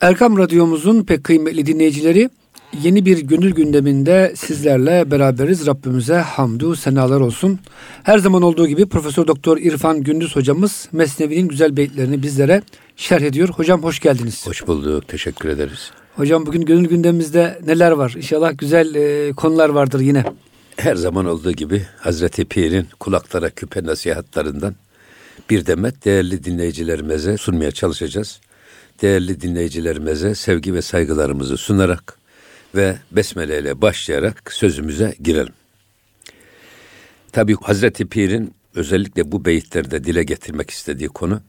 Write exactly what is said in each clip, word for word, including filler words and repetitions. Erkam Radyomuzun pek kıymetli dinleyicileri, yeni bir gönül gündeminde sizlerle beraberiz. Rabbimize hamdü senalar olsun. Her zaman olduğu gibi Profesör Doktor İrfan Gündüz hocamız Mesnevi'nin güzel beyitlerini bizlere şerh ediyor. Hocam hoş geldiniz. Hoş bulduk. Teşekkür ederiz. Hocam bugün gönül gündemimizde neler var? İnşallah güzel e, konular vardır yine. Her zaman olduğu gibi Hazreti Pir'in kulaklara küpe nasihatlarından bir demet değerli dinleyicilerimize sunmaya çalışacağız. Değerli dinleyicilerimize sevgi ve saygılarımızı sunarak ve besmele ile başlayarak sözümüze girelim. Tabii Hazreti Pir'in özellikle bu beyitlerde dile getirmek istediği konu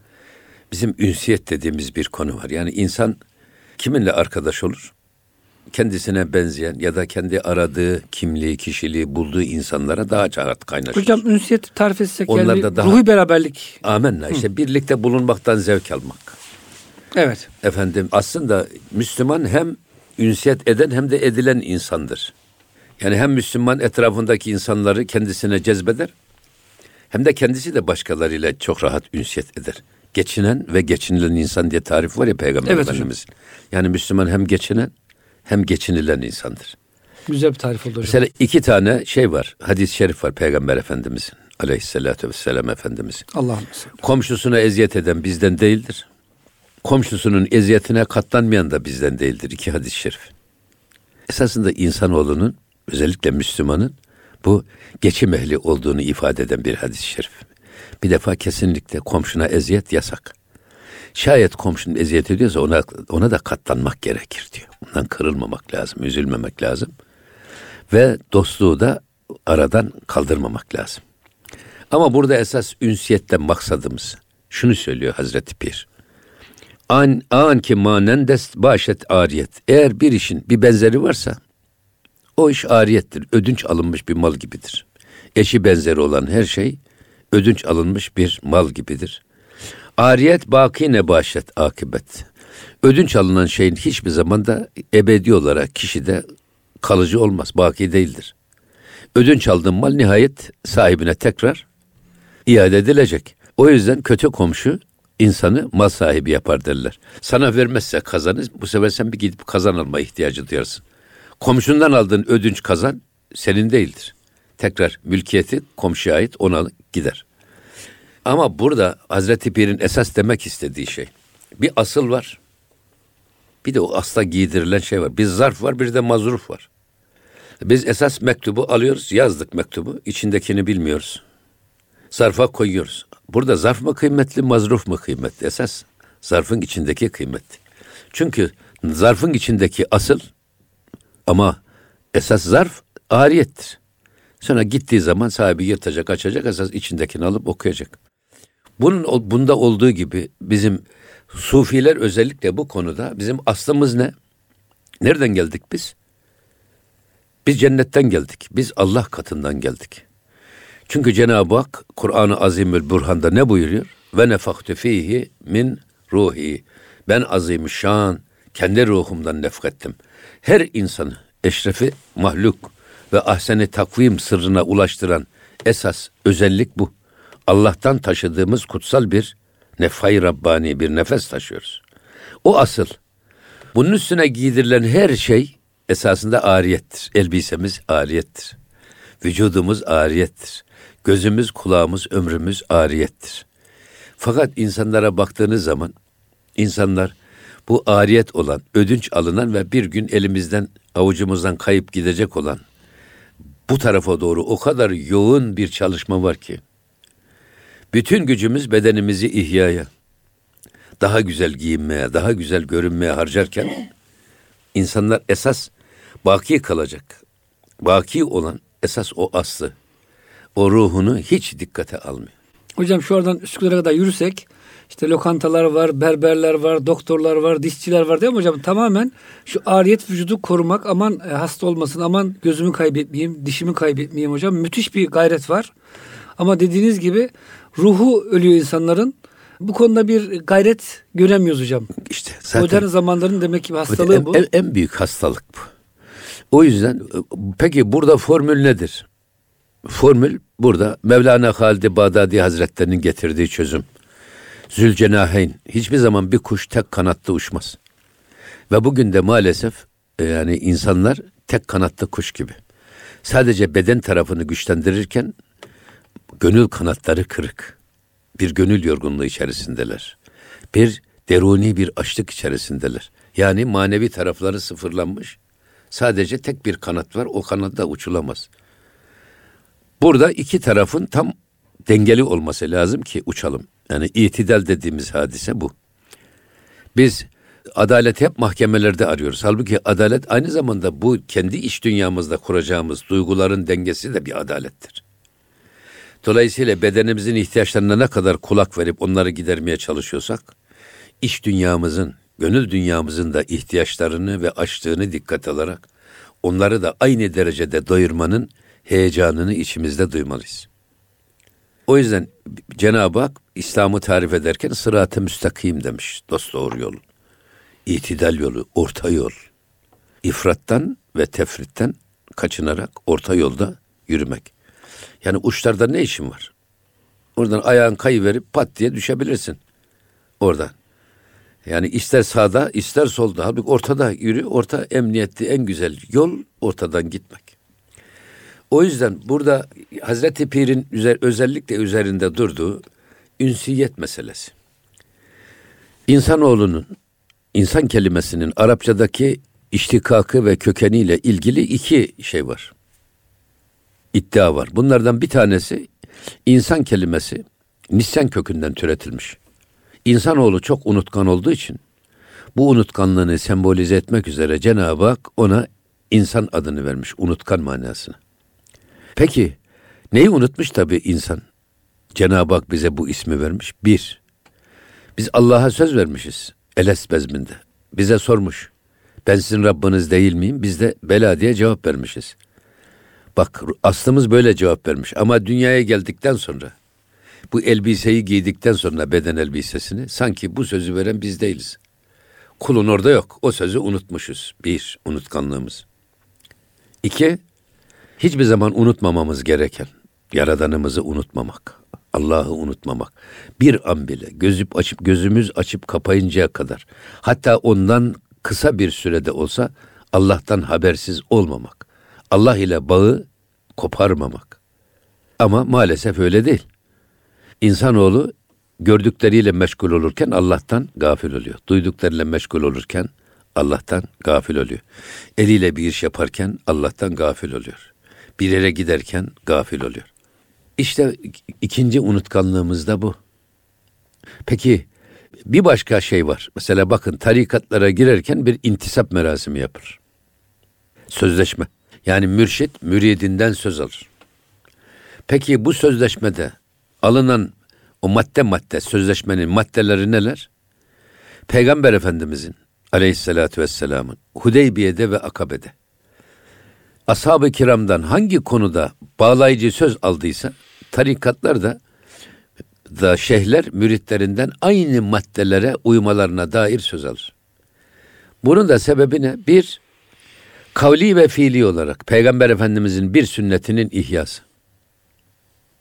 bizim ünsiyet dediğimiz bir konu var. Yani insan kiminle arkadaş olur? Kendisine benzeyen ya da kendi aradığı kimliği, kişiliği bulduğu insanlara daha rahat kaynaşır. Hocam ünsiyet tarif etsek onlar yani da daha, ruhi beraberlik. Amenna işte Hı. birlikte bulunmaktan zevk almak. Evet. Efendim aslında Müslüman hem ünsiyet eden hem de edilen insandır. Yani hem Müslüman etrafındaki insanları kendisine cezbeder hem de kendisi de başkalarıyla çok rahat ünsiyet eder. Geçinen ve geçinilen insan diye tarif var ya Peygamber evet, Efendimiz'in. Hocam. Yani Müslüman hem geçinen hem geçinilen insandır. Güzel bir tarif oldu hocam. Mesela iki tane şey var. Hadis-i şerif var Peygamber Efendimiz'in. Aleyhisselatü vesselam Efendimiz'in. Allah'ım. Komşusuna eziyet eden bizden değildir. Komşusunun eziyetine katlanmayan da bizden değildir. İki hadis-i şerif. Esasında insanoğlunun, özellikle Müslümanın bu geçim ehli olduğunu ifade eden bir hadis-i şerif. Bir defa kesinlikle komşuna eziyet yasak. Şayet komşunun eziyet ediyorsa ona, ona da katlanmak gerekir diyor. Ondan kırılmamak lazım, üzülmemek lazım. Ve dostluğu da aradan kaldırmamak lazım. Ama burada esas ünsiyetten maksadımız. Şunu söylüyor Hazreti Pir. An, an ki manen dest başet ariyet. Eğer bir işin bir benzeri varsa o iş ariyettir. Ödünç alınmış bir mal gibidir. Eşi benzeri olan her şey ödünç alınmış bir mal gibidir. Ariyet baki ne başet akibet. Ödünç alınan şeyin hiçbir zaman da ebedi olarak kişide kalıcı olmaz. Baki değildir. Ödünç aldığın mal nihayet sahibine tekrar iade edilecek. O yüzden kötü komşu insanı mal sahibi yapar derler. Sana vermezse kazanı bu sefer sen bir gidip kazan alma ihtiyacı duyarsın. Komşundan aldığın ödünç kazan senin değildir. Tekrar mülkiyeti komşuya ait ona gider. Ama burada Hazreti Pir'in esas demek istediği şey bir asıl var. Bir de o asla giydirilen şey var. Bir zarf var bir de mazruf var. Biz esas mektubu alıyoruz yazdık mektubu içindekini bilmiyoruz. Zarfa koyuyoruz. Burada zarf mı kıymetli, mazruf mu kıymetli? Esas zarfın içindeki kıymetli. Çünkü zarfın içindeki asıl ama esas zarf ariyettir. Sonra gittiği zaman sahibi yırtacak, açacak, esas içindekini alıp okuyacak. Bunun bunda olduğu gibi bizim sufiler özellikle bu konuda bizim aslımız ne? Nereden geldik biz? Biz cennetten geldik. Biz Allah katından geldik. Çünkü Cenab-ı Hak Kur'an-ı Azimül Burhan'da ne buyuruyor? Ve nefaktu fihi min ruhi. Ben azimüşşan kendi ruhumdan nefkettim. Her insanı eşrefi mahluk ve ahsen-i takvim sırrına ulaştıran esas özellik bu. Allah'tan taşıdığımız kutsal bir nefhay Rabbani bir nefes taşıyoruz. O asıl. Bunun üstüne giydirilen her şey esasında ariyettir. Elbisemiz ariyettir. Vücudumuz ariyettir. Gözümüz, kulağımız, ömrümüz ariyettir. Fakat insanlara baktığınız zaman insanlar bu ariyet olan, ödünç alınan ve bir gün elimizden, avucumuzdan kayıp gidecek olan bu tarafa doğru o kadar yoğun bir çalışma var ki bütün gücümüz bedenimizi ihyaya, daha güzel giyinmeye, daha güzel görünmeye harcarken insanlar esas baki kalacak. Baki olan esas o aslı. O ruhunu hiç dikkate almıyor. Hocam şu oradan Üsküdar'a kadar yürürsek işte lokantalar var, berberler var, doktorlar var, dişçiler var değil mi hocam? Tamamen şu ariyet vücudu korumak, aman e, hasta olmasın, aman gözümü kaybetmeyeyim, dişimi kaybetmeyeyim hocam. Müthiş bir gayret var. Ama dediğiniz gibi ruhu ölüyor insanların. Bu konuda bir gayret göremiyoruz hocam. İşte zaten modern zamanların demek ki hastalığı en, bu. En, en büyük hastalık bu. O yüzden peki burada formül nedir? Formül burada Mevlana Halid-i Bağdadi Hazretlerinin getirdiği çözüm. Zülcenaheyn hiçbir zaman bir kuş tek kanatlı uçmaz. Ve bugün de maalesef yani insanlar tek kanatlı kuş gibi. Sadece beden tarafını güçlendirirken gönül kanatları kırık. Bir gönül yorgunluğu içerisindeler. Bir deruni bir açlık içerisindeler. Yani manevi tarafları sıfırlanmış. Sadece tek bir kanat var. O kanat da uçulamaz. Burada iki tarafın tam dengeli olması lazım ki uçalım. Yani itidal dediğimiz hadise bu. Biz adaleti hep mahkemelerde arıyoruz. Halbuki adalet aynı zamanda bu kendi iç dünyamızda kuracağımız duyguların dengesi de bir adalettir. Dolayısıyla bedenimizin ihtiyaçlarına ne kadar kulak verip onları gidermeye çalışıyorsak, iç dünyamızın, gönül dünyamızın da ihtiyaçlarını ve açlığını dikkat alarak onları da aynı derecede doyurmanın heyecanını içimizde duymalıyız. O yüzden Cenab-ı Hak İslam'ı tarif ederken sırat-ı müstakim demiş, dosdoğru yol, itidal yolu, orta yol. İfrattan ve tefritten kaçınarak orta yolda yürümek. Yani uçlarda ne işin var? Oradan ayağın kayıverip pat diye düşebilirsin oradan. Yani ister sağda ister solda, halbuki ortada yürü, orta emniyetli en güzel yol ortadan gitmek. O yüzden burada Hazreti Pir'in üzer, özellikle üzerinde durduğu ünsiyet meselesi. İnsanoğlunun, insan kelimesinin Arapçadaki iştikakı ve kökeniyle ilgili iki şey var. İddia var. Bunlardan bir tanesi insan kelimesi nisyan kökünden türetilmiş. İnsanoğlu çok unutkan olduğu için bu unutkanlığını sembolize etmek üzere Cenab-ı Hak ona insan adını vermiş, unutkan manasını. Peki neyi unutmuş tabii insan? Cenab-ı Hak bize bu ismi vermiş. Bir, biz Allah'a söz vermişiz El-es bezminde. Bize sormuş, ben sizin Rabbiniz değil miyim? Biz de bela diye cevap vermişiz. Bak aslımız böyle cevap vermiş ama dünyaya geldikten sonra, bu elbiseyi giydikten sonra beden elbisesini, sanki bu sözü veren biz değiliz. Kulun orada yok. O sözü unutmuşuz. Bir, unutkanlığımız. İki, hiçbir zaman unutmamamız gereken, Yaradanımızı unutmamak, Allah'ı unutmamak. Bir an bile gözüp açıp, gözümüz açıp kapayıncaya kadar, hatta ondan kısa bir sürede olsa Allah'tan habersiz olmamak. Allah ile bağı koparmamak. Ama maalesef öyle değil. İnsanoğlu gördükleriyle meşgul olurken Allah'tan gafil oluyor. Duyduklarıyla meşgul olurken Allah'tan gafil oluyor. Eliyle bir iş yaparken Allah'tan gafil oluyor. Bir yere giderken gafil oluyor. İşte ikinci unutkanlığımız da bu. Peki bir başka şey var. Mesela bakın tarikatlara girerken bir intisap merasimi yapılır. Sözleşme. Yani mürşit müridinden söz alır. Peki bu sözleşmede alınan o madde madde sözleşmenin maddeleri neler? Peygamber Efendimizin Aleyhisselatü Vesselam'ın Hudeybiye'de ve Akabe'de Ashab-ı kiramdan hangi konuda bağlayıcı söz aldıysa tarikatlar da, da şeyhler müritlerinden aynı maddelere uymalarına dair söz alır. Bunun da sebebi ne? Bir, kavli ve fiili olarak Peygamber Efendimizin bir sünnetinin ihyası.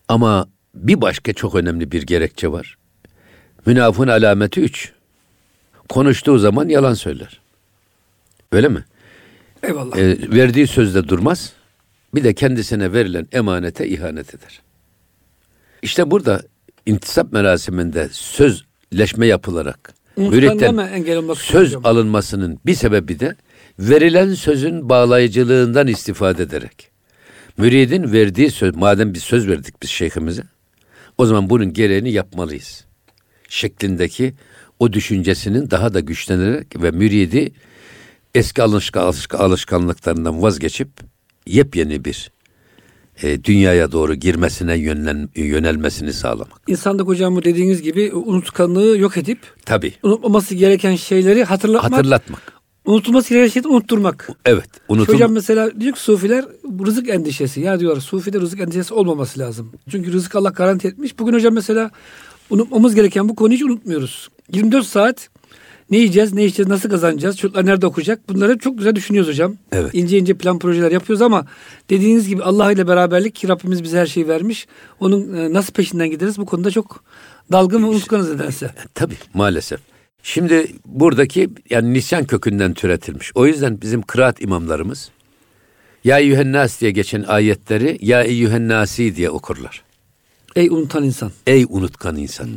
Ama bir başka çok önemli bir gerekçe var. Münafığın alameti üç. Konuştuğu zaman yalan söyler. Öyle mi? Eyvallah. E, verdiği sözde durmaz. Bir de kendisine verilen emanete ihanet eder. İşte burada intisap merasiminde sözleşme yapılarak müridden söz alınmasının bir sebebi de verilen sözün bağlayıcılığından istifade ederek. Müridin verdiği söz, madem bir söz verdik biz şeyhimize, o zaman bunun gereğini yapmalıyız şeklindeki o düşüncesinin daha da güçlenerek ve müridi eski alışkanlıklarından vazgeçip yepyeni bir e, dünyaya doğru girmesine yönlen, yönelmesini sağlamak. İnsandaki hocam bu dediğiniz gibi unutkanlığı yok edip tabii, unutmaması gereken şeyleri hatırlatmak. hatırlatmak. Unutulması gereken şeyi unutturmak. Evet. Unutum... Hocam mesela diyor ki sufiler rızık endişesi. Ya diyorlar sufide rızık endişesi olmaması lazım. Çünkü rızık Allah garanti etmiş. Bugün hocam mesela unutmamız gereken bu konuyu hiç unutmuyoruz. yirmi dört saat ne yiyeceğiz, ne içeceğiz, nasıl kazanacağız, çocuklar nerede okuyacak? Bunları çok güzel düşünüyoruz hocam. Evet. İnce ince plan projeler yapıyoruz ama dediğiniz gibi Allah ile beraberlik ki Rabbimiz bize her şeyi vermiş. Onun nasıl peşinden gideriz bu konuda çok dalgın ve unutkanız nedense. Tabii maalesef. Şimdi buradaki yani nisyan kökünden türetilmiş. O yüzden bizim kıraat imamlarımız ya eyyühennas diye geçen ayetleri ya eyyühennasi diye okurlar. Ey unutan insan. Ey unutkan insan. Hmm.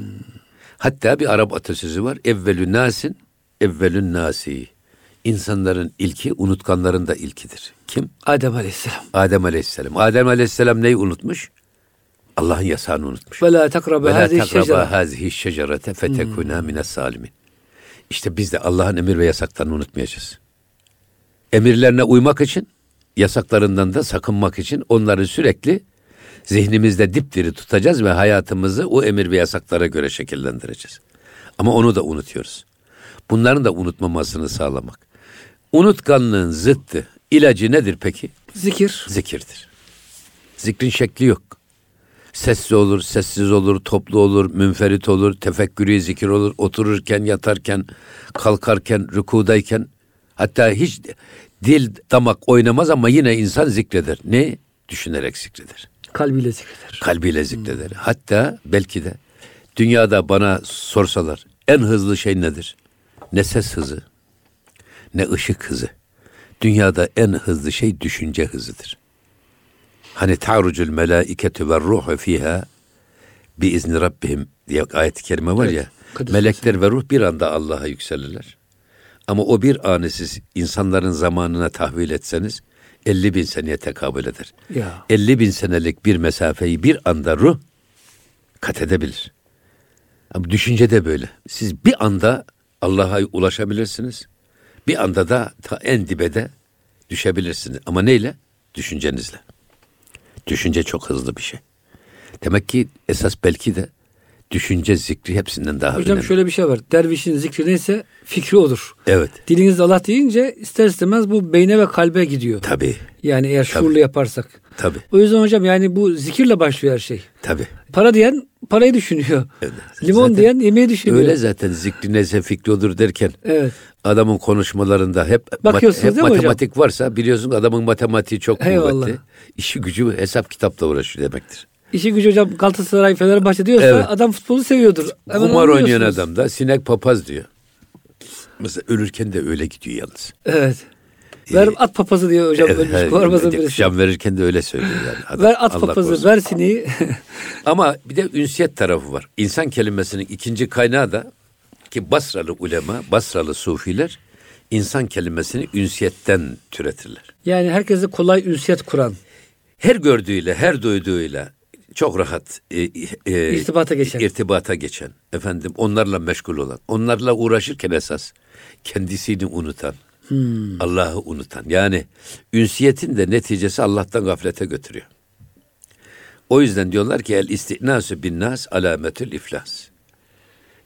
Hatta bir Arap atasözü var. Evvelü nasin, evvelün nasi. İnsanların ilki, unutkanların da ilkidir. Kim? Adem Aleyhisselam. Adem Aleyhisselam. Adem Aleyhisselam neyi unutmuş? Allah'ın yasağını unutmuş. Ve la takrabe hazihi şecerete fetekuna mine salimin. İşte biz de Allah'ın emir ve yasaklarını unutmayacağız. Emirlerine uymak için, yasaklarından da sakınmak için onları sürekli zihnimizde dipdiri tutacağız ve hayatımızı o emir ve yasaklara göre şekillendireceğiz. Ama onu da unutuyoruz. Bunların da unutmamasını sağlamak. Unutkanlığın zıttı, ilacı nedir peki? Zikir. Zikirdir. Zikrin şekli yok. Sessiz olur, sessiz olur, toplu olur, münferit olur, tefekkürü zikir olur, otururken, yatarken, kalkarken, rükudayken, hatta hiç dil, damak oynamaz ama yine insan zikreder. Ne? Düşünerek zikreder. Kalbiyle zikreder. Kalbiyle zikreder. Hmm. Hatta belki de dünyada bana sorsalar en hızlı şey nedir? Ne ses hızı, ne ışık hızı. Dünyada en hızlı şey düşünce hızıdır. Hani ta'rucul melâiketü ve ruhu fîhâ biizni rabbihim diye ayet-i kerime var evet, ya. Melekler ve ruh bir anda Allah'a yükselirler. Ama o bir anı siz insanların zamanına tahvil etseniz elli bin seneye tekabül eder. Ya. elli bin senelik bir mesafeyi bir anda ruh kat edebilir. Ama düşünce de böyle. Siz bir anda Allah'a ulaşabilirsiniz. Bir anda da en dibe de düşebilirsiniz. Ama neyle? Düşüncenizle. Düşünce çok hızlı bir şey. Demek ki esas belki de düşünce zikri hepsinden daha Hocam önemli. Hocam şöyle bir şey var. Dervişin zikri neyse fikri odur. Evet. Dilinizde Allah deyince ister istemez bu beyne ve kalbe gidiyor. Tabii. Yani eğer Tabii. şuurlu yaparsak. Tabii. O yüzden hocam yani bu zikirle başlıyor her şey. Tabii. Para diyen parayı düşünüyor. Evet. Limon zaten diyen yemeği düşünüyor. Öyle zaten zikri neyse fikri odur derken. Evet. Adamın konuşmalarında hep, mat- hep matematik hocam? Varsa biliyorsun adamın matematiği çok kuvvetli. İşi gücü hesap kitapla uğraşıyor demektir. İşi gücü hocam Galatasaray Fenerbahçe diyorsa evet. adam futbolu seviyordur. Hemen kumar oynayan adam da sinek papaz diyor. Mesela ölürken de öyle gidiyor yalnız. Evet. Ver ee, at papazı diyor hocam. Evet, kumarbazın birisi. Hocam verirken de öyle söylüyor yani. Adam, ver at Allah papazı, korusun. Ver sineği. Ama bir de ünsiyet tarafı var. İnsan kelimesinin ikinci kaynağı da ki Basralı ulema, Basralı sufiler insan kelimesini ünsiyetten türetirler. Yani herkese kolay ünsiyet kuran. Her gördüğüyle, her duyduğuyla çok rahat e, e, irtibata geçen. irtibata geçen, efendim onlarla meşgul olan, onlarla uğraşırken esas kendisini unutan, hmm. Allah'ı unutan. Yani ünsiyetin de neticesi Allah'tan gaflete götürüyor. O yüzden diyorlar ki el-istinasu bin nas alametül iflas.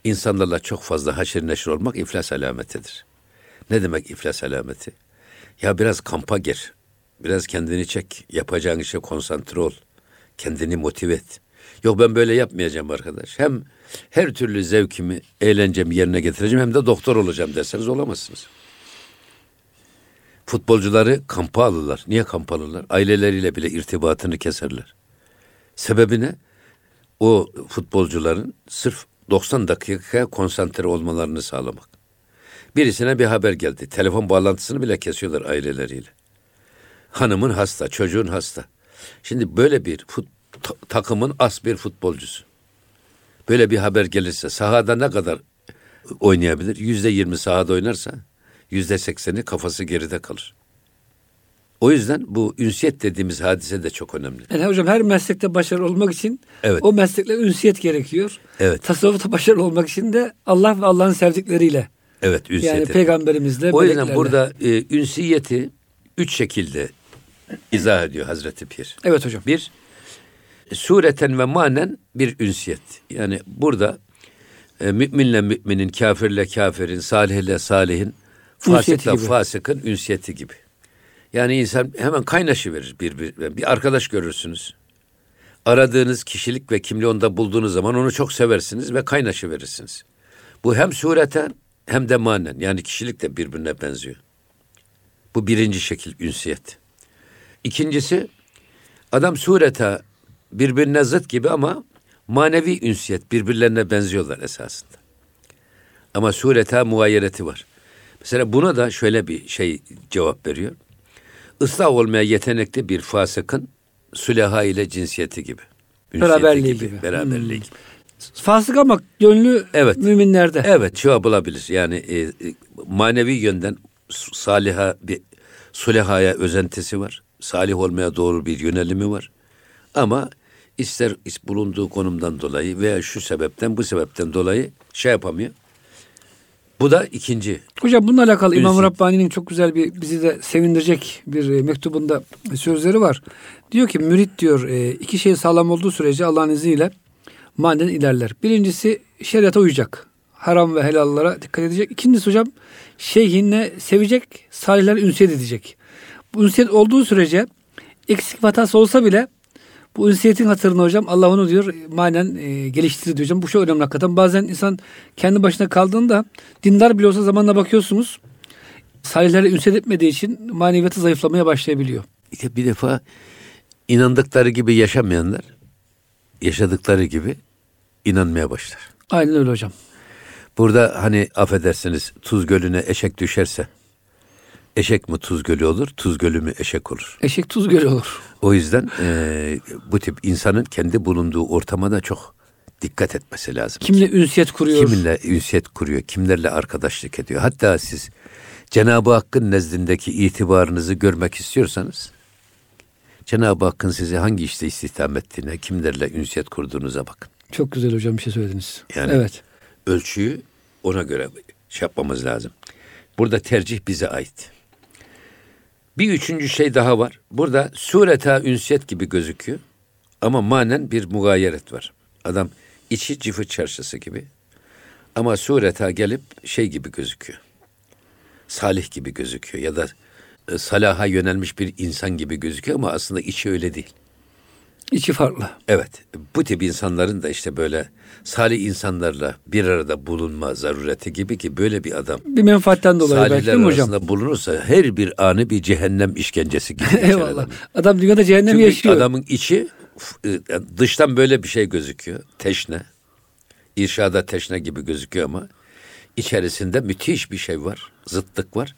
İnsanlarla çok fazla haşir neşir olmak iflas alametidir. Ne demek iflas alameti? Ya biraz kampa gir, biraz kendini çek, yapacağın işe konsantre ol. Kendini motive et. Yok ben böyle yapmayacağım arkadaş. Hem her türlü zevkimi, eğlencemi yerine getireceğim hem de doktor olacağım derseniz olamazsınız. Futbolcuları kampa alırlar. Niye kampa alırlar? Aileleriyle bile irtibatını keserler. Sebebi ne? O futbolcuların sırf doksan dakika konsantre olmalarını sağlamak. Birisine bir haber geldi. Telefon bağlantısını bile kesiyorlar aileleriyle. Hanımın hasta, çocuğun hasta. Şimdi böyle bir fut, takımın as bir futbolcusu. Böyle bir haber gelirse sahada ne kadar oynayabilir? Yüzde yirmi sahada oynarsa yüzde sekseni kafası geride kalır. O yüzden bu ünsiyet dediğimiz hadise de çok önemli. Yani hocam her meslekte başarılı olmak için evet. o meslekle ünsiyet gerekiyor. Evet. Tasavvufta başarılı olmak için de Allah ve Allah'ın sevdikleriyle. Evet ünsiyet. Yani peygamberimizle. O yüzden burada e, ünsiyeti üç şekilde İzah ediyor Hazreti Pir. Evet hocam. Bir, sureten ve manen bir ünsiyet. Yani burada e, müminle müminin, kafirle kafirin, salihle salihin, fasikle fasıkın ünsiyeti gibi. Yani insan hemen kaynaşıverir birbirine. Bir arkadaş görürsünüz. Aradığınız kişilik ve kimliği onda bulduğunuz zaman onu çok seversiniz ve kaynaşıverirsiniz. Bu hem sureten hem de manen. Yani kişilik de birbirine benziyor. Bu birinci şekil ünsiyet. İkincisi, adam surete birbirine zıt gibi ama manevi ünsiyet birbirlerine benziyorlar esasında. Ama sureta muayyeneti var. Mesela buna da şöyle bir şey cevap veriyor. Islah olmaya yetenekli bir fasıkın süleha ile cinsiyeti gibi. Beraberliği gibi. gibi. Beraberliği hmm. gibi. Fasık ama gönlü evet. müminlerde. Evet, şey bulabilir. Yani e, manevi yönden saliha bir sülehaya özentisi var. Salih olmaya doğru bir yönelimi var. Ama ister bulunduğu konumdan dolayı veya şu sebepten bu sebepten dolayı şey yapamıyor. Bu da ikinci. Hocam bununla alakalı İmam Rabbani'nin çok güzel bir bizi de sevindirecek bir mektubunda sözleri var. Diyor ki mürit diyor iki şey sağlam olduğu sürece Allah'ın izniyle manen ilerler. Birincisi şeriata uyacak. Haram ve helallara dikkat edecek. İkincisi hocam şeyhinle sevecek, salihler ünsiyet edecek. Bu ünsiyet olduğu sürece eksik hatası olsa bile bu ünsiyetin hatırına hocam Allah onu diyor manen e, geliştirir diyor hocam. Bu şey önemli hakikaten. Bazen insan kendi başına kaldığında dindar bile olsa zamanla bakıyorsunuz salihlerle ünsiyet etmediği için maneviyatı zayıflamaya başlayabiliyor. Bir defa inandıkları gibi yaşamayanlar yaşadıkları gibi inanmaya başlar. Aynen öyle hocam. Burada hani affedersiniz tuz gölüne eşek düşerse eşek mi tuz gölü olur, tuz gölü mü eşek olur? Eşek tuz gölü olur. O yüzden e, bu tip insanın kendi bulunduğu ortama da çok dikkat etmesi lazım. Kimle ünsiyet kuruyor? Kiminle ünsiyet kuruyor, kimlerle arkadaşlık ediyor. Hatta siz Cenab-ı Hakk'ın nezdindeki itibarınızı görmek istiyorsanız, Cenab-ı Hakk'ın sizi hangi işte istihdam ettiğine, kimlerle ünsiyet kurduğunuza bakın. Çok güzel hocam bir şey söylediniz. Yani evet. Ölçüyü ona göre şey yapmamız lazım. Burada tercih bize ait. Bir üçüncü şey daha var. Burada sureta ünsiyet gibi gözüküyor. Ama manen bir mugayeret var. Adam içi cifir çarşısı gibi. Ama sureta gelip şey gibi gözüküyor. Salih gibi gözüküyor. Ya da e, salaha yönelmiş bir insan gibi gözüküyor. Ama aslında içi öyle değil. İçi farklı. Evet. Bu tip insanların da işte böyle salih insanlarla bir arada bulunma zarureti gibi ki böyle bir adam bir menfaatten dolayı belki değil mi hocam? Salihler arasında bulunursa her bir anı bir cehennem işkencesi gibi. Eyvallah. Adam, adam dünyada cehennem yaşıyor. Adamın içi dıştan böyle bir şey gözüküyor. Teşne. İrşada teşne gibi gözüküyor ama içerisinde müthiş bir şey var. Zıtlık var.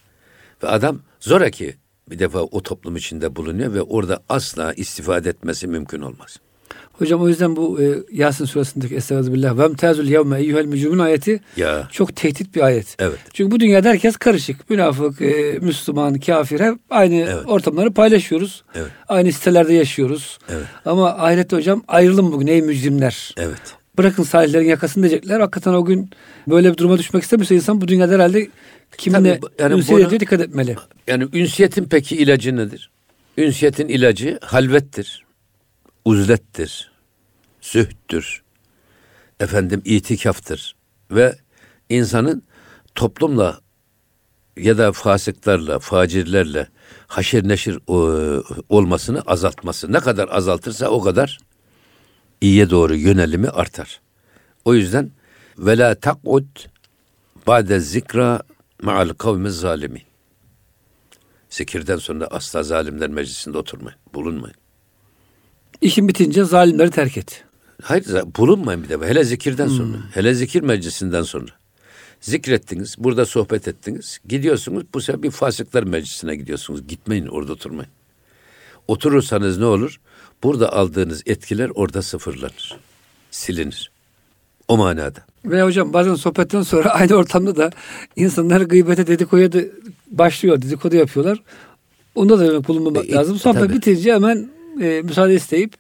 Ve adam zoraki bir defa o toplum içinde bulunuyor ve orada asla istifade etmesi mümkün olmaz. Hocam o yüzden bu e, Yasin Suresi'ndeki Estağfirullah ve mtazul yevme eyyuhel mücrimün ayeti ya. Çok tehdit bir ayet. Evet. Çünkü bu dünyada herkes karışık. Münafık, e, Müslüman, kafir hep aynı evet. ortamları paylaşıyoruz. Evet. Aynı sitelerde yaşıyoruz. Evet. Ama ahirette hocam ayrılın bugün ey mücrimler. Evet. Bırakın salihlerin yakasını diyecekler. Hakikaten o gün böyle bir duruma düşmek istemiyorsa insan bu dünyada herhalde kimine yani ünsiyet buna, dikkat etmeli. Yani ünsiyetin peki ilacı nedir? Ünsiyetin ilacı halvettir, uzlettir, zühttür, efendim itikaftır ve insanın toplumla ya da fasıklarla, facirlerle haşir neşir olmasını azaltması. Ne kadar azaltırsa o kadar iyiye doğru yönelimi artar. O yüzden vela takud ba'de zikra ma'al kavmiz zalimin. Zikirden sonra asla zalimler meclisinde oturmayın, bulunmayın. İşin bitince zalimleri terk et. Hayır, bulunmayın bir de. Hele zikirden hmm. sonra, hele zikir meclisinden sonra. Zikrettiniz, burada sohbet ettiniz. Gidiyorsunuz, bu sefer bir fasıklar meclisine gidiyorsunuz. Gitmeyin, orada oturmayın. Oturursanız ne olur? Burada aldığınız etkiler orada sıfırlanır, silinir. O manada. Ve hocam bazen sohbetten sonra aynı ortamda da insanlar gıybete dedikoduya da başlıyor, dedikodu yapıyorlar. Onda da bulunmamak e, lazım. Sohbet tabii. bitince hemen e, müsaade isteyip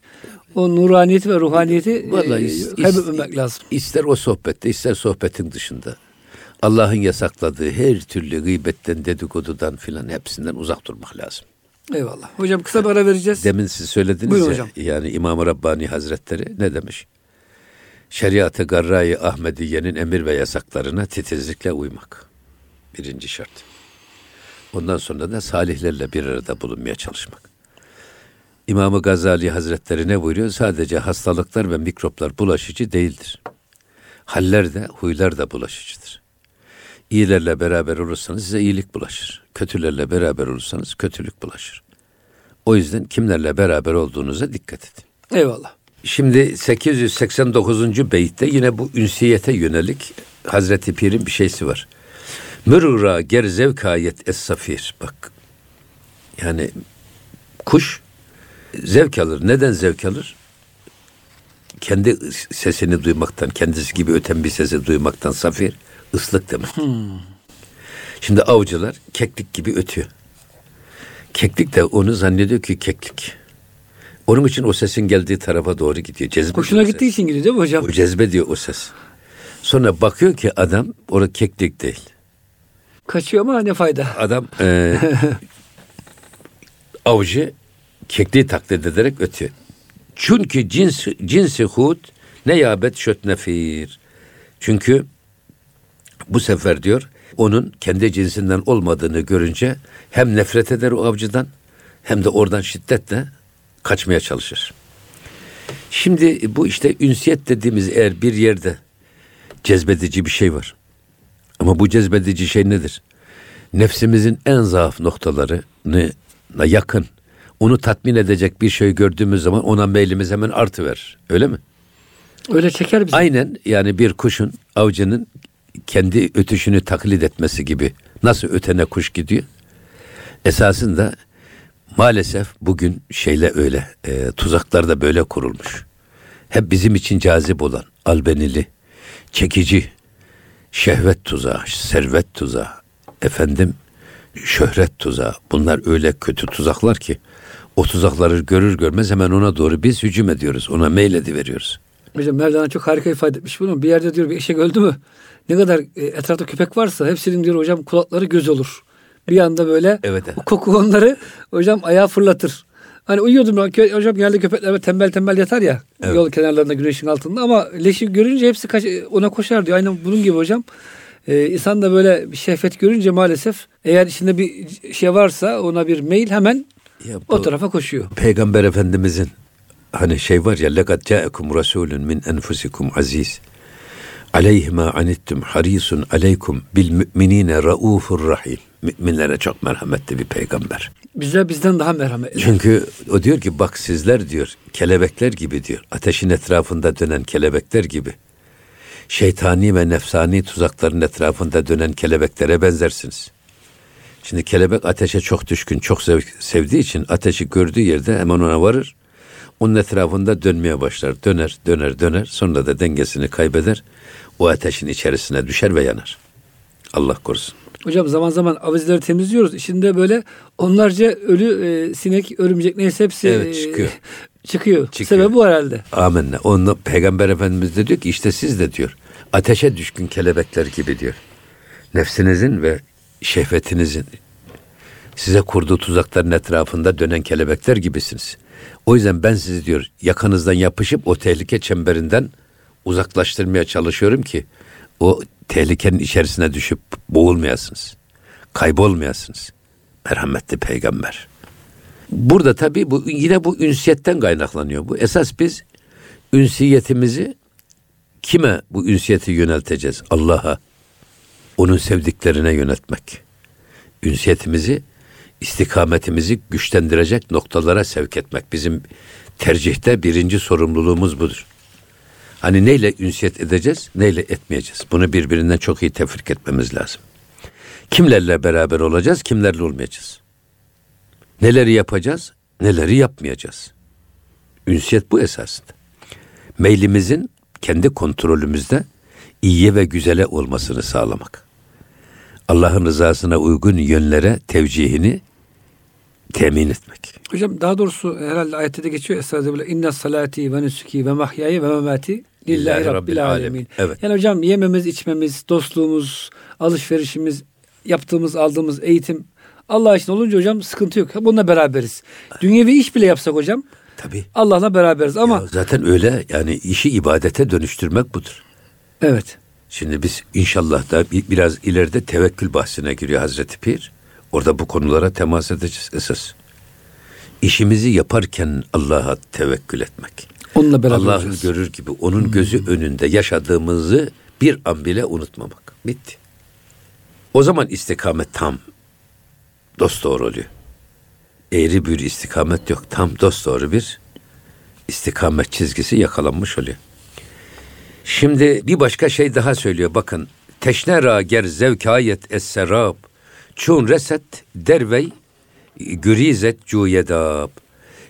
o nuraniyeti ve ruhaniyeti Vallahi is, e, kaybetmemek is, lazım. İster o sohbette, ister sohbetin dışında. Allah'ın yasakladığı her türlü gıybetten, dedikodudan filan hepsinden uzak durmak lazım. Eyvallah. Hocam kısa bir ara vereceğiz. Demin siz söylediniz Buyurun ya hocam. Yani İmam-ı Rabbani Hazretleri ne demiş? Şeriat-ı Garra-i Ahmediye'nin emir ve yasaklarına titizlikle uymak. Birinci şart. Ondan sonra da salihlerle bir arada bulunmaya çalışmak. İmam-ı Gazali Hazretleri ne buyuruyor? Sadece hastalıklar ve mikroplar bulaşıcı değildir. Haller de, huylar da bulaşıcıdır. İyilerle beraber olursanız size iyilik bulaşır. Kötülerle beraber olursanız kötülük bulaşır. O yüzden kimlerle beraber olduğunuza dikkat edin. Eyvallah. Şimdi sekiz yüz seksen dokuzuncu beytte yine bu ünsiyete yönelik Hazreti Pir'in bir şeysi var. Mürura ger zevkayet es-safir. Bak. Yani kuş zevk alır. Neden zevk alır? Kendi sesini duymaktan, kendisi gibi öten bir sesi duymaktan. Safir ıslık demek. Hmm. Şimdi avcılar keklik gibi ötüyor. Keklik de onu zannediyor ki keklik. Onun için o sesin geldiği tarafa doğru gidiyor. Cezbe Kuşuna gittiği ses. için gidiyor değil mi hocam? O cezbe diyor o ses. Sonra bakıyor ki adam orada keklik değil. Kaçıyor ama ne fayda? Adam e, avcı kekliği taklit ederek ötüyor. Çünkü cins, cinsi hud ne yabet şöt nefir. Çünkü bu sefer diyor onun kendi cinsinden olmadığını görünce hem nefret eder o avcıdan hem de oradan şiddetle kaçmaya çalışır. Şimdi bu işte ünsiyet dediğimiz eğer bir yerde cezbedici bir şey var. Ama bu cezbedici şey nedir? Nefsimizin en zaaf noktalarına yakın, onu tatmin edecek bir şey gördüğümüz zaman ona meylimiz hemen artıverir. Öyle mi? Öyle çeker bizi. Aynen, yani bir kuşun, avcının kendi ötüşünü taklit etmesi gibi. Nasıl ötene kuş gidiyor? Esasında maalesef bugün şeyle öyle, e, tuzaklar da böyle kurulmuş. Hep bizim için cazip olan, albenili, çekici, şehvet tuzağı, servet tuzağı, efendim şöhret tuzağı. Bunlar öyle kötü tuzaklar ki o tuzakları görür görmez hemen ona doğru biz hücum ediyoruz. Ona meylediveriyoruz. Hocam Mevlana çok harika ifade etmiş bunu. Bir yerde diyor bir eşek öldü mü? Ne kadar etrafta köpek varsa hepsinin diyor hocam kulakları göz olur. Bir anda böyle evet, evet. koku onları hocam ayağa fırlatır. Hani uyuyordum hocam, genelde köpekler tembel tembel yatar ya evet. yol kenarlarında güneşin altında ama leşi görünce hepsi kaç, ona koşar diyor. Aynen bunun gibi hocam. Ee, insan da böyle bir şehvet görünce maalesef eğer içinde bir şey varsa ona bir meyil hemen ya, o tarafa koşuyor. Peygamber Efendimizin hani şey var ya lekad ca'ekum rasulun min enfusikum aziz aleyhi ma anittum harisun aleykum bil müminine raufur rahim. Müminlere çok merhametli bir peygamber. Bize bizden daha merhametli. Çünkü o diyor ki bak sizler diyor kelebekler gibi diyor. Ateşin etrafında dönen kelebekler gibi. Şeytani ve nefsani tuzakların etrafında dönen kelebeklere benzersiniz. Şimdi kelebek ateşe çok düşkün, çok sevdiği için ateşi gördüğü yerde hemen ona varır. Onun etrafında dönmeye başlar. Döner, döner, döner. Sonra da dengesini kaybeder. O ateşin içerisine düşer ve yanar. Allah korusun. Hocam zaman zaman avizeleri temizliyoruz. İçinde böyle onlarca ölü e, sinek, örümcek neyse hepsi evet, çıkıyor. E, çıkıyor. çıkıyor. Sebebi bu herhalde. Amenna. Onu Peygamber Efendimiz de diyor ki işte siz de diyor ateşe düşkün kelebekler gibi diyor. Nefsinizin ve şehvetinizin size kurduğu tuzakların etrafında dönen kelebekler gibisiniz. O yüzden ben sizi diyor yakanızdan yapışıp o tehlike çemberinden uzaklaştırmaya çalışıyorum ki o tehlikenin içerisine düşüp boğulmayasınız. Kaybolmayasınız. Merhametli peygamber. Burada tabii bu yine bu ünsiyetten kaynaklanıyor bu. Esas biz ünsiyetimizi kime bu ünsiyeti yönelteceğiz? Allah'a. Onun sevdiklerine yöneltmek. Ünsiyetimizi, istikametimizi güçlendirecek noktalara sevk etmek. Bizim tercihte birinci sorumluluğumuz budur. Hani neyle ünsiyet edeceğiz, neyle etmeyeceğiz? Bunu birbirinden çok iyi tefrik etmemiz lazım. Kimlerle beraber olacağız, kimlerle olmayacağız? Neleri yapacağız, neleri yapmayacağız? Ünsiyet bu esasında. Meylimizin kendi kontrolümüzde iyiye ve güzele olmasını sağlamak. Allah'ın rızasına uygun yönlere tevcihini temin etmek. Hocam daha doğrusu herhalde ayette de geçiyor esasında böyle inna salati ve nusuki ve mahyaya ve memati lillahi rabbil alemin. Evet. Yani hocam yememiz, içmemiz, dostluğumuz, alışverişimiz, yaptığımız, aldığımız eğitim Allah için olunca hocam sıkıntı yok. Bununla beraberiz. Dünyevi iş bile yapsak hocam tabii Allah'la beraberiz ama ya zaten öyle yani işi ibadete dönüştürmek budur. Evet. Şimdi biz inşallah da biraz ileride tevekkül bahsine giriyor Hazreti Pir. Orada bu konulara temas edeceğiz esas. İşimizi yaparken Allah'a tevekkül etmek. Onunla beraber Allah'ı görür gibi onun hmm. gözü önünde yaşadığımızı bir an bile unutmamak. Bitti. O zaman istikamet tam. Dosdoğru oluyor. Eğri bir istikamet yok. Tam dosdoğru bir istikamet çizgisi yakalanmış oluyor. Şimdi bir başka şey daha söylüyor. Bakın. Teşne ra ger zevkayet es-serab. Çun reset dervey gürizet cüyedab.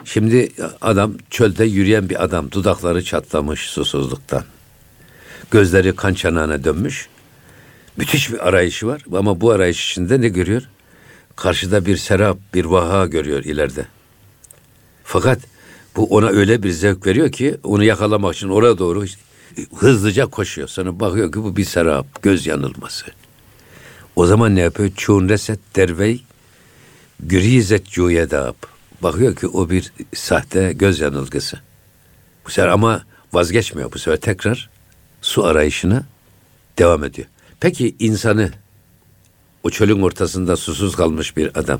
Şimdi adam çölde yürüyen bir adam. Dudakları çatlamış susuzluktan. Gözleri kan çanağına dönmüş. Müthiş bir arayışı var. Ama bu arayış içinde ne görüyor? Karşıda bir serap, bir vaha görüyor ileride. Fakat bu ona öyle bir zevk veriyor ki onu yakalamak için oraya doğru hızlıca koşuyor. Sonra bakıyor ki bu bir serap, göz yanılması. O zaman ne yapıyor? Çun reset dervey gürizet cüyedab. Bakıyor ki o bir sahte göz yanılgısı. Bu sefer ama vazgeçmiyor. Bu sefer tekrar su arayışına devam ediyor. Peki insanı, o çölün ortasında susuz kalmış bir adam,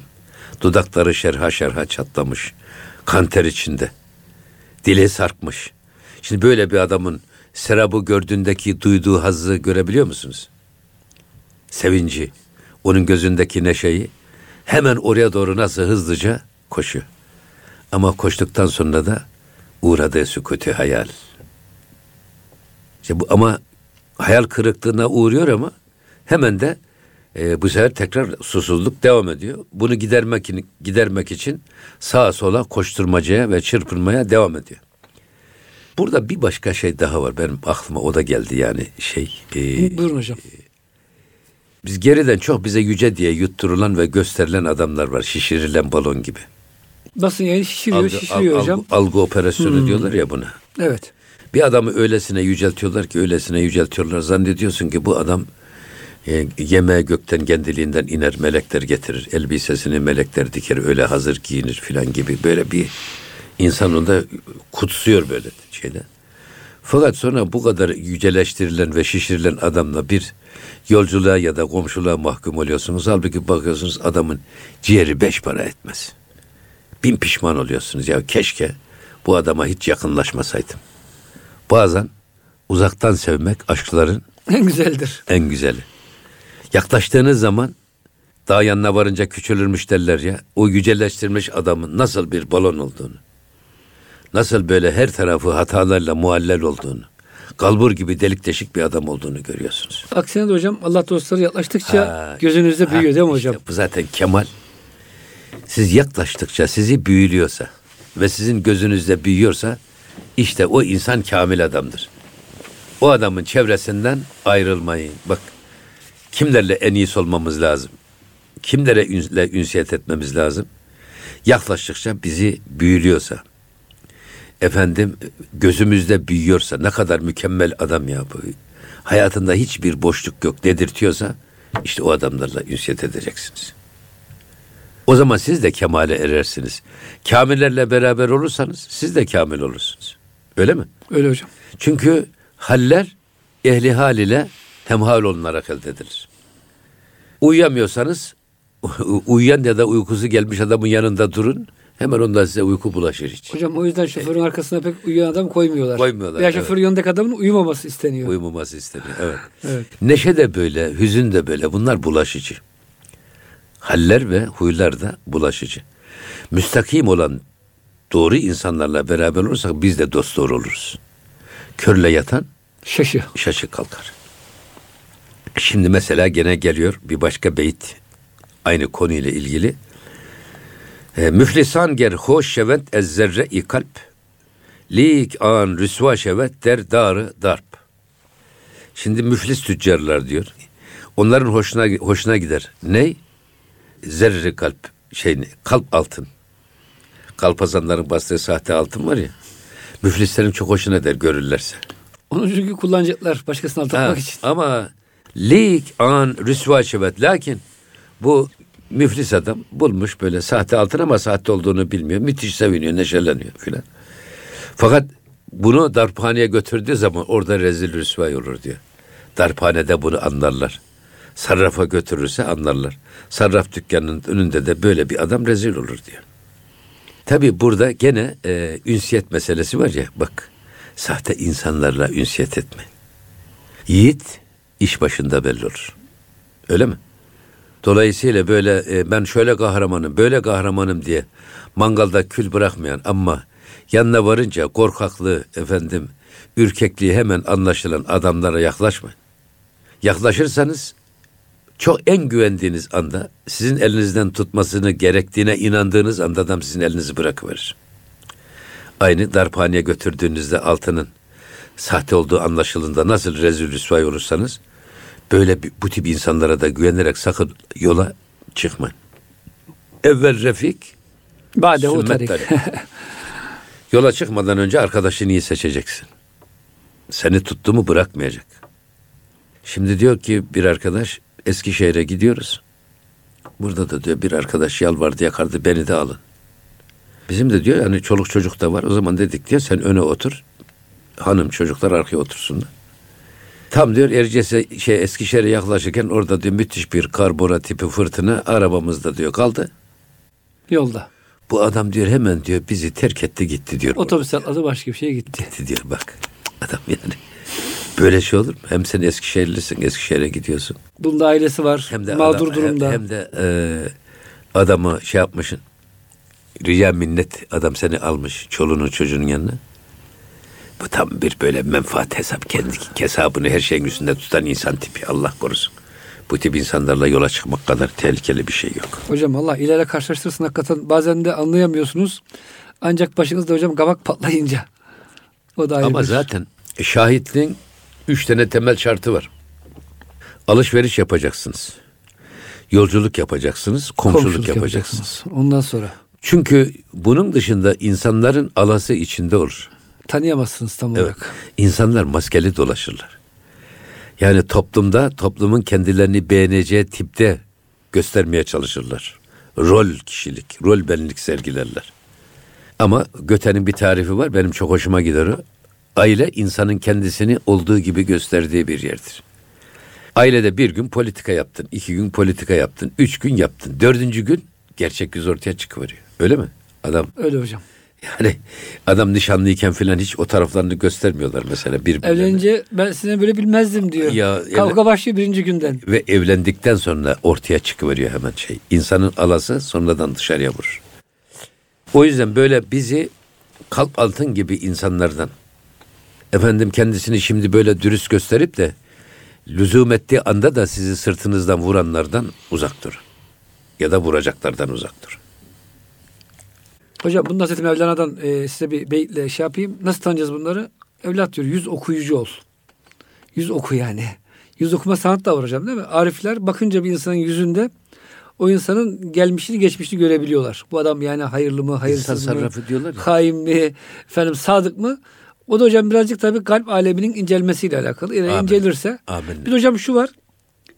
dudakları şerha şerha çatlamış, kan ter içinde, dili sarkmış. Şimdi böyle bir adamın serabı gördüğündeki duyduğu hazzı görebiliyor musunuz? Sevinci, onun gözündeki neşeyi, hemen oraya doğru nasıl hızlıca koşuyor. Ama koştuktan sonra da uğradığı sükût-i hayal. İşte bu, ama hayal kırıklığına uğruyor ama hemen de e, bu sefer tekrar susuzluk devam ediyor. Bunu gidermek, gidermek için sağa sola koşturmacaya ve çırpınmaya devam ediyor. Burada bir başka şey daha var. Benim aklıma o da geldi yani şey. E, Buyurun hocam. E, biz geriden çok bize yüce diye yutturulan ve gösterilen adamlar var. Şişirilen balon gibi. Nasıl yani şişiriyor algı, şişiriyor al, hocam. Algı, algı operasyonu hmm. diyorlar ya buna. Evet. Bir adamı öylesine yüceltiyorlar ki öylesine yüceltiyorlar. Zannediyorsun ki bu adam e, yemeğe gökten kendiliğinden iner, melekler getirir. Elbisesini melekler diker, öyle hazır giyinir filan gibi. Böyle bir insan onu da kutsuyor böyle şeyden. Fakat sonra bu kadar yüceleştirilen ve şişirilen adamla bir yolculuğa ya da komşuluğa mahkum oluyorsunuz. Halbuki bakıyorsunuz adamın ciğeri beş para etmez. Bin pişman oluyorsunuz. Ya keşke bu adama hiç yakınlaşmasaydım. Bazen uzaktan sevmek aşkların en güzeldir. En güzeli. Yaklaştığınız zaman daha yanına varınca küçülürmüş derler ya. O yüceleştirmiş adamın nasıl bir balon olduğunu, nasıl böyle her tarafı hatalarla muallel olduğunu, kalbur gibi delik deşik bir adam olduğunu görüyorsunuz. Aksine de hocam Allah dostları yaklaştıkça ha, gözünüzde büyüyor ha, değil mi hocam? Işte bu zaten kemal. Siz yaklaştıkça sizi büyülüyorsa ve sizin gözünüzde büyüyorsa İşte o insan kamil adamdır. O adamın çevresinden ayrılmayın. Bak, kimlerle enis olmamız lazım? Kimlerle ünsiyet etmemiz lazım? Yaklaştıkça bizi büyülüyorsa, efendim gözümüzde büyüyorsa, ne kadar mükemmel adam ya bu. Hayatında hiçbir boşluk yok dedirtiyorsa, işte o adamlarla ünsiyet edeceksiniz. O zaman siz de kemale erersiniz. Kamillerle beraber olursanız siz de kamil olursunuz. Öyle mi? Öyle hocam. Çünkü haller ehli hal ile hemhal olunarak elde edilir. Uyuyamıyorsanız uyuyan ya da uykusu gelmiş adamın yanında durun. Hemen ondan size uyku bulaşır hiç. Hocam o yüzden şoförün arkasına pek uyuyan adam koymuyorlar. Koymuyorlar. Ya şoförün evet. yanındaki adamın uyumaması isteniyor. Uyumaması isteniyor. Evet. evet. Neşe de böyle, hüzün de böyle. Bunlar bulaşıcı. Haller ve huylar da bulaşıcı. Müstakim olan doğru insanlarla beraber olursak biz de dosdoğru oluruz. Körle yatan şaşı şaşı kalkar. Şimdi mesela gene geliyor bir başka beyit aynı konuyla ilgili. Müflisan ger hoş şevet ez zerre-i kalp lik an rüsva şevet der darı darp. Şimdi müflis tüccarlar diyor. Onların hoşuna hoşuna gider. Ney? Zerre kalp şey kalp altın. Kalpazanların bastığı sahte altın var ya. Müflislerin çok hoşuna der görürlerse. Onu çünkü kullanacaklar başkasına aldatmak için. Ama lik an rüsva şevet. Lakin bu müflis adam bulmuş böyle sahte altın ama sahte olduğunu bilmiyor. Müthiş seviniyor, neşeleniyor filan. Fakat bunu darphaneye götürdüğü zaman orada rezil rüsvay olur diyor. Darphanede bunu anlarlar. Sarrafa götürürse anlarlar. Sarraf dükkanının önünde de böyle bir adam rezil olur diyor. Tabii burada gene e, ünsiyet meselesi var ya bak. Sahte insanlarla ünsiyet etmeyin. Yiğit iş başında belli olur. Öyle mi? Dolayısıyla böyle e, ben şöyle kahramanım, böyle kahramanım diye mangalda kül bırakmayan ama yanına varınca korkaklığı efendim ürkekliği hemen anlaşılan adamlara yaklaşmayın. Yaklaşırsanız çok en güvendiğiniz anda, sizin elinizden tutmasını gerektiğine inandığınız anda adam sizin elinizi bırakıverir. Aynı darphaneye götürdüğünüzde altının sahte olduğu anlaşılında nasıl rezil rüsvay olursanız, böyle bu tip insanlara da güvenerek sakın yola çıkmayın. Evvel refik, bâdehu tarik. Yola çıkmadan önce arkadaşını iyi seçeceksin. Seni tuttu mu bırakmayacak. Şimdi diyor ki bir arkadaş, Eskişehir'e gidiyoruz. Burada da diyor bir arkadaş yalvardı yakardı, beni de alın. Bizim de diyor yani çoluk çocuk da var. O zaman dedik diyor sen öne otur. Hanım çocuklar arkaya otursunlar. Tam diyor Erciyes'e şey Eskişehir'e yaklaşırken orada diyor müthiş bir karbura tipi fırtına arabamızda diyor kaldı. Yolda. Bu adam diyor hemen diyor bizi terk etti gitti diyor. Otobüsten adı başka bir şeye gitti. Gitti diyor bak. Adam yani böyle şey olur mu? Hem sen Eskişehirlisin, Eskişehir'e gidiyorsun. Bunun da ailesi var. Hem de mağdur adam, durumda. Hem, hem de e, adamı şey yapmışsın. Riya minnet adam seni almış çoluğunun çocuğunun yanına. Bu tam bir böyle menfaat hesap. Kendi hesabını her şeyin üstünde tutan insan tipi. Allah korusun. Bu tip insanlarla yola çıkmak kadar tehlikeli bir şey yok. Hocam Allah ilerle karşılaştırsın hakikaten. Bazen de anlayamıyorsunuz. Ancak başınızda hocam kabak patlayınca. O da ama bir... zaten şahitliğin üç tane temel şartı var. Alışveriş yapacaksınız. Yolculuk yapacaksınız. Komşuluk, komşuluk yapacaksınız. yapacaksınız. Ondan sonra. Çünkü bunun dışında insanların alası içinde olur. Tanıyamazsınız tam olarak. Evet. İnsanlar maskeli dolaşırlar. Yani toplumda toplumun kendilerini beğeneceği tipte göstermeye çalışırlar. Rol kişilik, rol benlik sergilerler. Ama Göten'in bir tarifi var. Benim çok hoşuma gider o. Aile insanın kendisini olduğu gibi gösterdiği bir yerdir. Ailede bir gün politika yaptın, iki gün politika yaptın, üç gün yaptın, dördüncü gün gerçek yüz ortaya çıkıveriyor. Öyle mi? Adam. Öyle hocam. Yani adam nişanlıyken filan hiç o taraflarını göstermiyorlar mesela birbirine. Evlenince ben size böyle bilmezdim diyor. Ya, kavga başlıyor birinci günden. Ve evlendikten sonra ortaya çıkıveriyor hemen şey. İnsanın alası sonradan dışarıya vurur. O yüzden böyle bizi kalp altın gibi insanlardan, efendim kendisini şimdi böyle dürüst gösterip de lüzum ettiği anda da sizi sırtınızdan vuranlardan uzak durun. Ya da vuracaklardan uzak durun. Hocam bunu Hazreti Mevlana'dan e, size bir beyitle şey yapayım. Nasıl tanıyacağız bunları? Evlat diyor yüz okuyucu ol. Yüz oku yani. Yüz okuma sanat da var hocam değil mi? Arifler bakınca bir insanın yüzünde o insanın gelmişini geçmişini görebiliyorlar. Bu adam yani hayırlı mı, hayırsız mı, hain mi, efendim sadık mı? O da hocam birazcık tabii kalp aleminin incelmesiyle alakalı. Yani Amin. incelirse. Amin. Bir hocam şu var.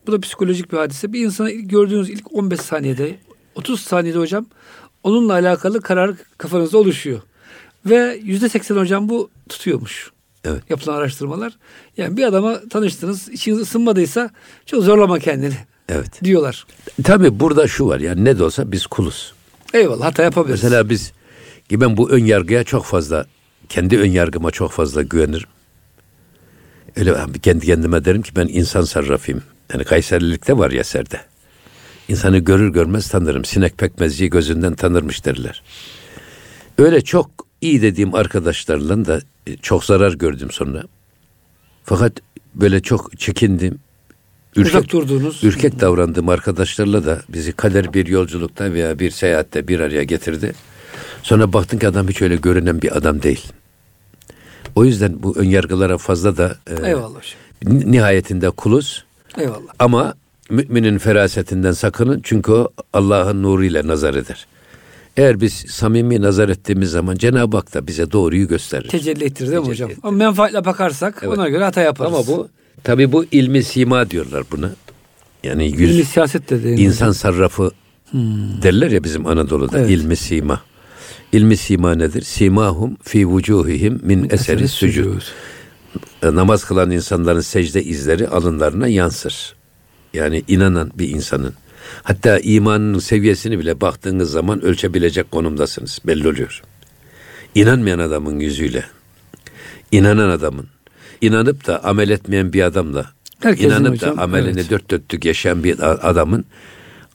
Bu da psikolojik bir hadise. Bir insanı gördüğünüz ilk on beş saniyede, otuz saniyede hocam onunla alakalı karar kafanızda oluşuyor. Ve yüzde seksen hocam bu tutuyormuş. Evet. Yapılan araştırmalar. Yani bir adama tanıştınız, içiniz ısınmadıysa çok zorlama kendini. Evet. Diyorlar. Tabii burada şu var. Yani ne de olsa biz kuluz. Eyvallah, hata yapabiliriz. Mesela biz, ben bu ön yargıya çok fazla, kendi ön yargıma çok fazla güvenirim. Öyle kendi kendime derim ki ben insan sarrafıyım. Yani Kayserilikte var ya eserde. İnsanı görür görmez tanırım. Sinek pekmezciyi gözünden tanırmış derler. Öyle çok iyi dediğim arkadaşlarla da çok zarar gördüm sonra. Fakat böyle çok çekindim. Ürkek, ürkek davrandığım arkadaşlarla da bizi kader bir yolculukta veya bir seyahatte bir araya getirdi. Sonra baktın ki adam hiç öyle görünen bir adam değil. O yüzden bu önyargılara fazla da e, nihayetinde kuluz. Eyvallah. Ama müminin ferasetinden sakının çünkü o Allah'ın nuruyla nazar eder. Eğer biz samimi nazar ettiğimiz zaman Cenab-ı Hak da bize doğruyu gösterir. Tecelli ettirir değil mi Tecelli hocam? Ettirir. Ama menfaatle bakarsak evet, ona göre hata yaparız. Ama bu tabii bu ilmi sima diyorlar buna. Yani yüz, ilmi siyaset de değil insan sarrafı hmm. derler ya bizim Anadolu'da evet. ilmi sima. İlmi sima nedir? Simahum fi vücuhihim min eseri sucud. Namaz kılan insanların secde izleri alınlarına yansır. Yani inanan bir insanın, hatta imanının seviyesini bile baktığınız zaman ölçebilecek konumdasınız. Belli oluyor. İnanmayan adamın yüzüyle, inanan adamın, inanıp da amel etmeyen bir adamla, herkesin inanıp hocam, da amelini evet. dört dörtlük yaşayan bir adamın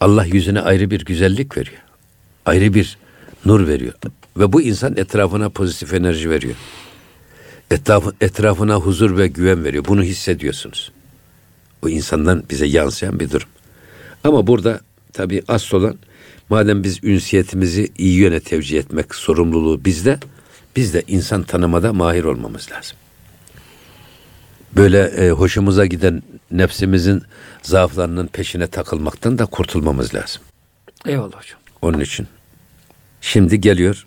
Allah yüzüne ayrı bir güzellik veriyor. Ayrı bir nur veriyor. Ve bu insan etrafına pozitif enerji veriyor. etraf, etrafına huzur ve güven veriyor. Bunu hissediyorsunuz. O insandan bize yansıyan bir durum. Ama burada tabii asıl olan, madem biz ünsiyetimizi iyi yöne tevcih etmek sorumluluğu bizde, biz de insan tanımada mahir olmamız lazım. Böyle e, hoşumuza giden nefsimizin zaaflarının peşine takılmaktan da kurtulmamız lazım. Eyvallah hocam. Onun için. Şimdi geliyor.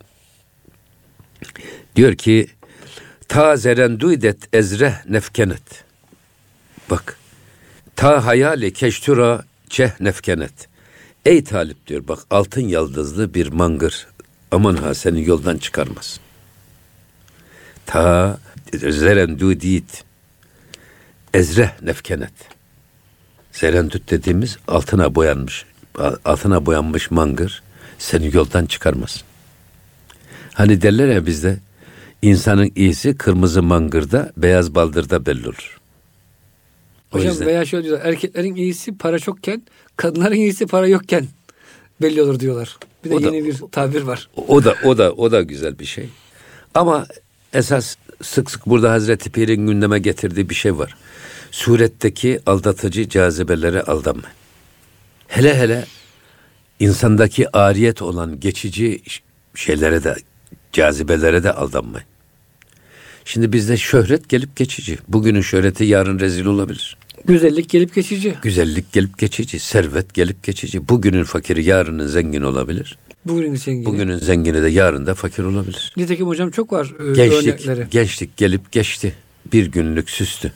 Diyor ki, ta zerenduidet ezreh nefkenet. Bak. Ta hayali keştura çeh nefkenet. Ey talip diyor, bak altın yaldızlı bir mangır. Aman ha seni yoldan çıkarmaz. Ta zerenduidet ezreh nefkenet. Zerendut dediğimiz altına boyanmış, altına boyanmış mangır seni yoldan çıkarmaz. Hani derler ya bizde, insanın iyisi kırmızı mangırda, beyaz baldırda belli olur. O Hocam yüzden, veya şöyle diyorlar, erkeklerin iyisi para çokken, kadınların iyisi para yokken belli olur diyorlar. Bir de yeni da, bir tabir var. O da o da o da güzel bir şey. Ama esas sık sık burada Hazreti Pir'in gündeme getirdiği bir şey var. Suretteki aldatıcı cazibelere aldanma. Hele hele insandaki ariyet olan geçici şeylere de, cazibelere de aldanmayın. Şimdi bizde şöhret gelip geçici. Bugünün şöhreti yarın rezil olabilir. Güzellik gelip geçici. Güzellik gelip geçici. Servet gelip geçici. Bugünün fakiri yarının zengin olabilir. Bugünün zengini. Bugünün zengini de yarın da fakir olabilir. Nitekim hocam çok var gençlik, örnekleri. Gençlik gelip geçti. Bir günlük süstü.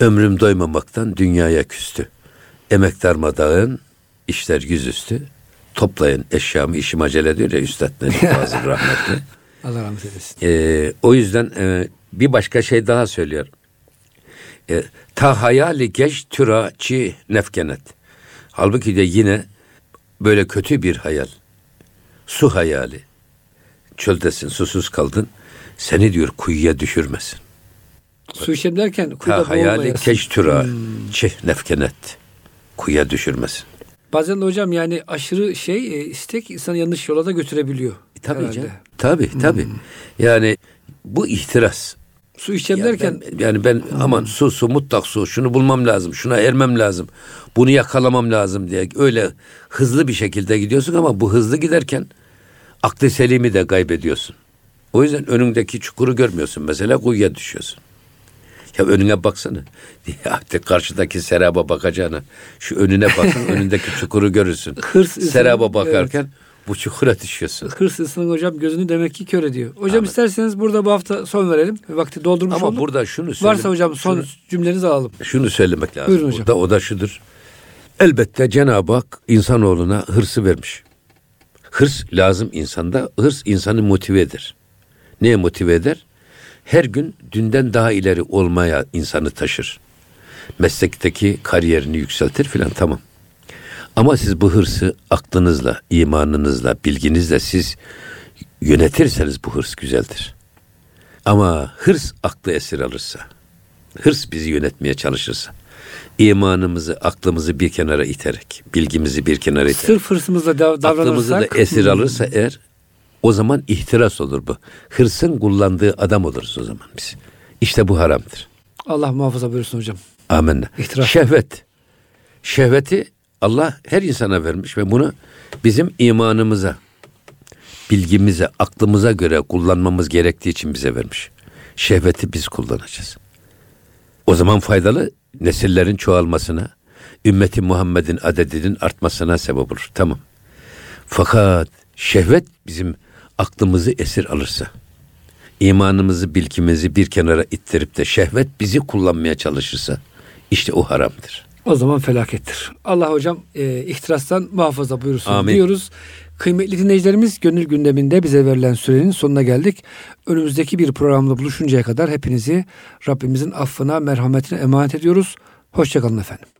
Ömrüm doymamaktan dünyaya küstü. Emek darmadağın, işler yüzüstü. Toplayın eşyamı, işim acele diyor ya Üstad Necip Fazıl rahmetli. Allah rahmet eylesin. Ee, o yüzden e, bir başka şey daha söylüyorum. E, Ta hayali geç türa çi nefkenet. Halbuki de yine böyle kötü bir hayal. Su hayali. Çöldesin, susuz kaldın. Seni diyor kuyuya düşürmesin. Su içeyim derken kuyuda boğulmayasın. Ta hayali geç türa hmm. çi nefkenet. Kuyuya düşürmesin. Bazen de hocam yani aşırı şey, istek insanı yanlış yola da götürebiliyor. E, tabii herhalde. Canım. Tabii tabii. Hmm. Yani bu ihtiras. Su içeceğim yani derken. Ben, yani ben hmm. aman su su mutlak su, şunu bulmam lazım, şuna ermem lazım, bunu yakalamam lazım diye öyle hızlı bir şekilde gidiyorsun ama bu hızlı giderken aklı selimi de kaybediyorsun. O yüzden önündeki çukuru görmüyorsun. Mesela kuyuya düşüyorsun. Ya önüne baksana. Ya karşıdaki seraba bakacağına şu önüne bakın, önündeki çukuru görürsün. Seraba bakarken evet. Bu çukura düşüyorsun. Hırs ısının hocam gözünü demek ki kör ediyor. Hocam Ahmet. İsterseniz burada bu hafta son verelim. Vakti doldurmuş ama olduk. Ama burada şunu söyle. Varsa hocam son şunu, cümlenizi alalım. Şunu söylemek lazım. Buyurun hocam. Burada, o da şudur. Elbette Cenab-ı Hak insanoğluna hırsı vermiş. Hırs lazım insanda. Hırs insanı motive eder. Neye motive eder? Her gün dünden daha ileri olmaya insanı taşır. Meslekteki kariyerini yükseltir filan, tamam. Ama siz bu hırsı aklınızla, imanınızla, bilginizle siz yönetirseniz bu hırs güzeldir. Ama hırs aklı esir alırsa, hırs bizi yönetmeye çalışırsa, imanımızı, aklımızı bir kenara iterek, bilgimizi bir kenara iterek, sırf hırsımızla davranırsak, aklımızı da esir alırsa eğer, o zaman ihtiras olur bu. Hırsın kullandığı adam oluruz o zaman biz. İşte bu haramdır. Allah muhafaza buyursun hocam. Amenna. İhtiras. Şehvet. Şehveti Allah her insana vermiş ve bunu bizim imanımıza, bilgimize, aklımıza göre kullanmamız gerektiği için bize vermiş. Şehveti biz kullanacağız. O zaman faydalı, nesillerin çoğalmasına, ümmeti Muhammed'in adedinin artmasına sebep olur. Tamam. Fakat şehvet bizim aklımızı esir alırsa, imanımızı, bilgimizi bir kenara ittirip de şehvet bizi kullanmaya çalışırsa, işte o haramdır. O zaman felakettir. Allah hocam e, ihtirastan muhafaza buyursun. Amin. Diyoruz. Kıymetli dinleyicilerimiz, Gönül Gündemi'nde bize verilen sürenin sonuna geldik. Önümüzdeki bir programda buluşuncaya kadar hepinizi Rabbimizin affına, merhametine emanet ediyoruz. Hoşçakalın efendim.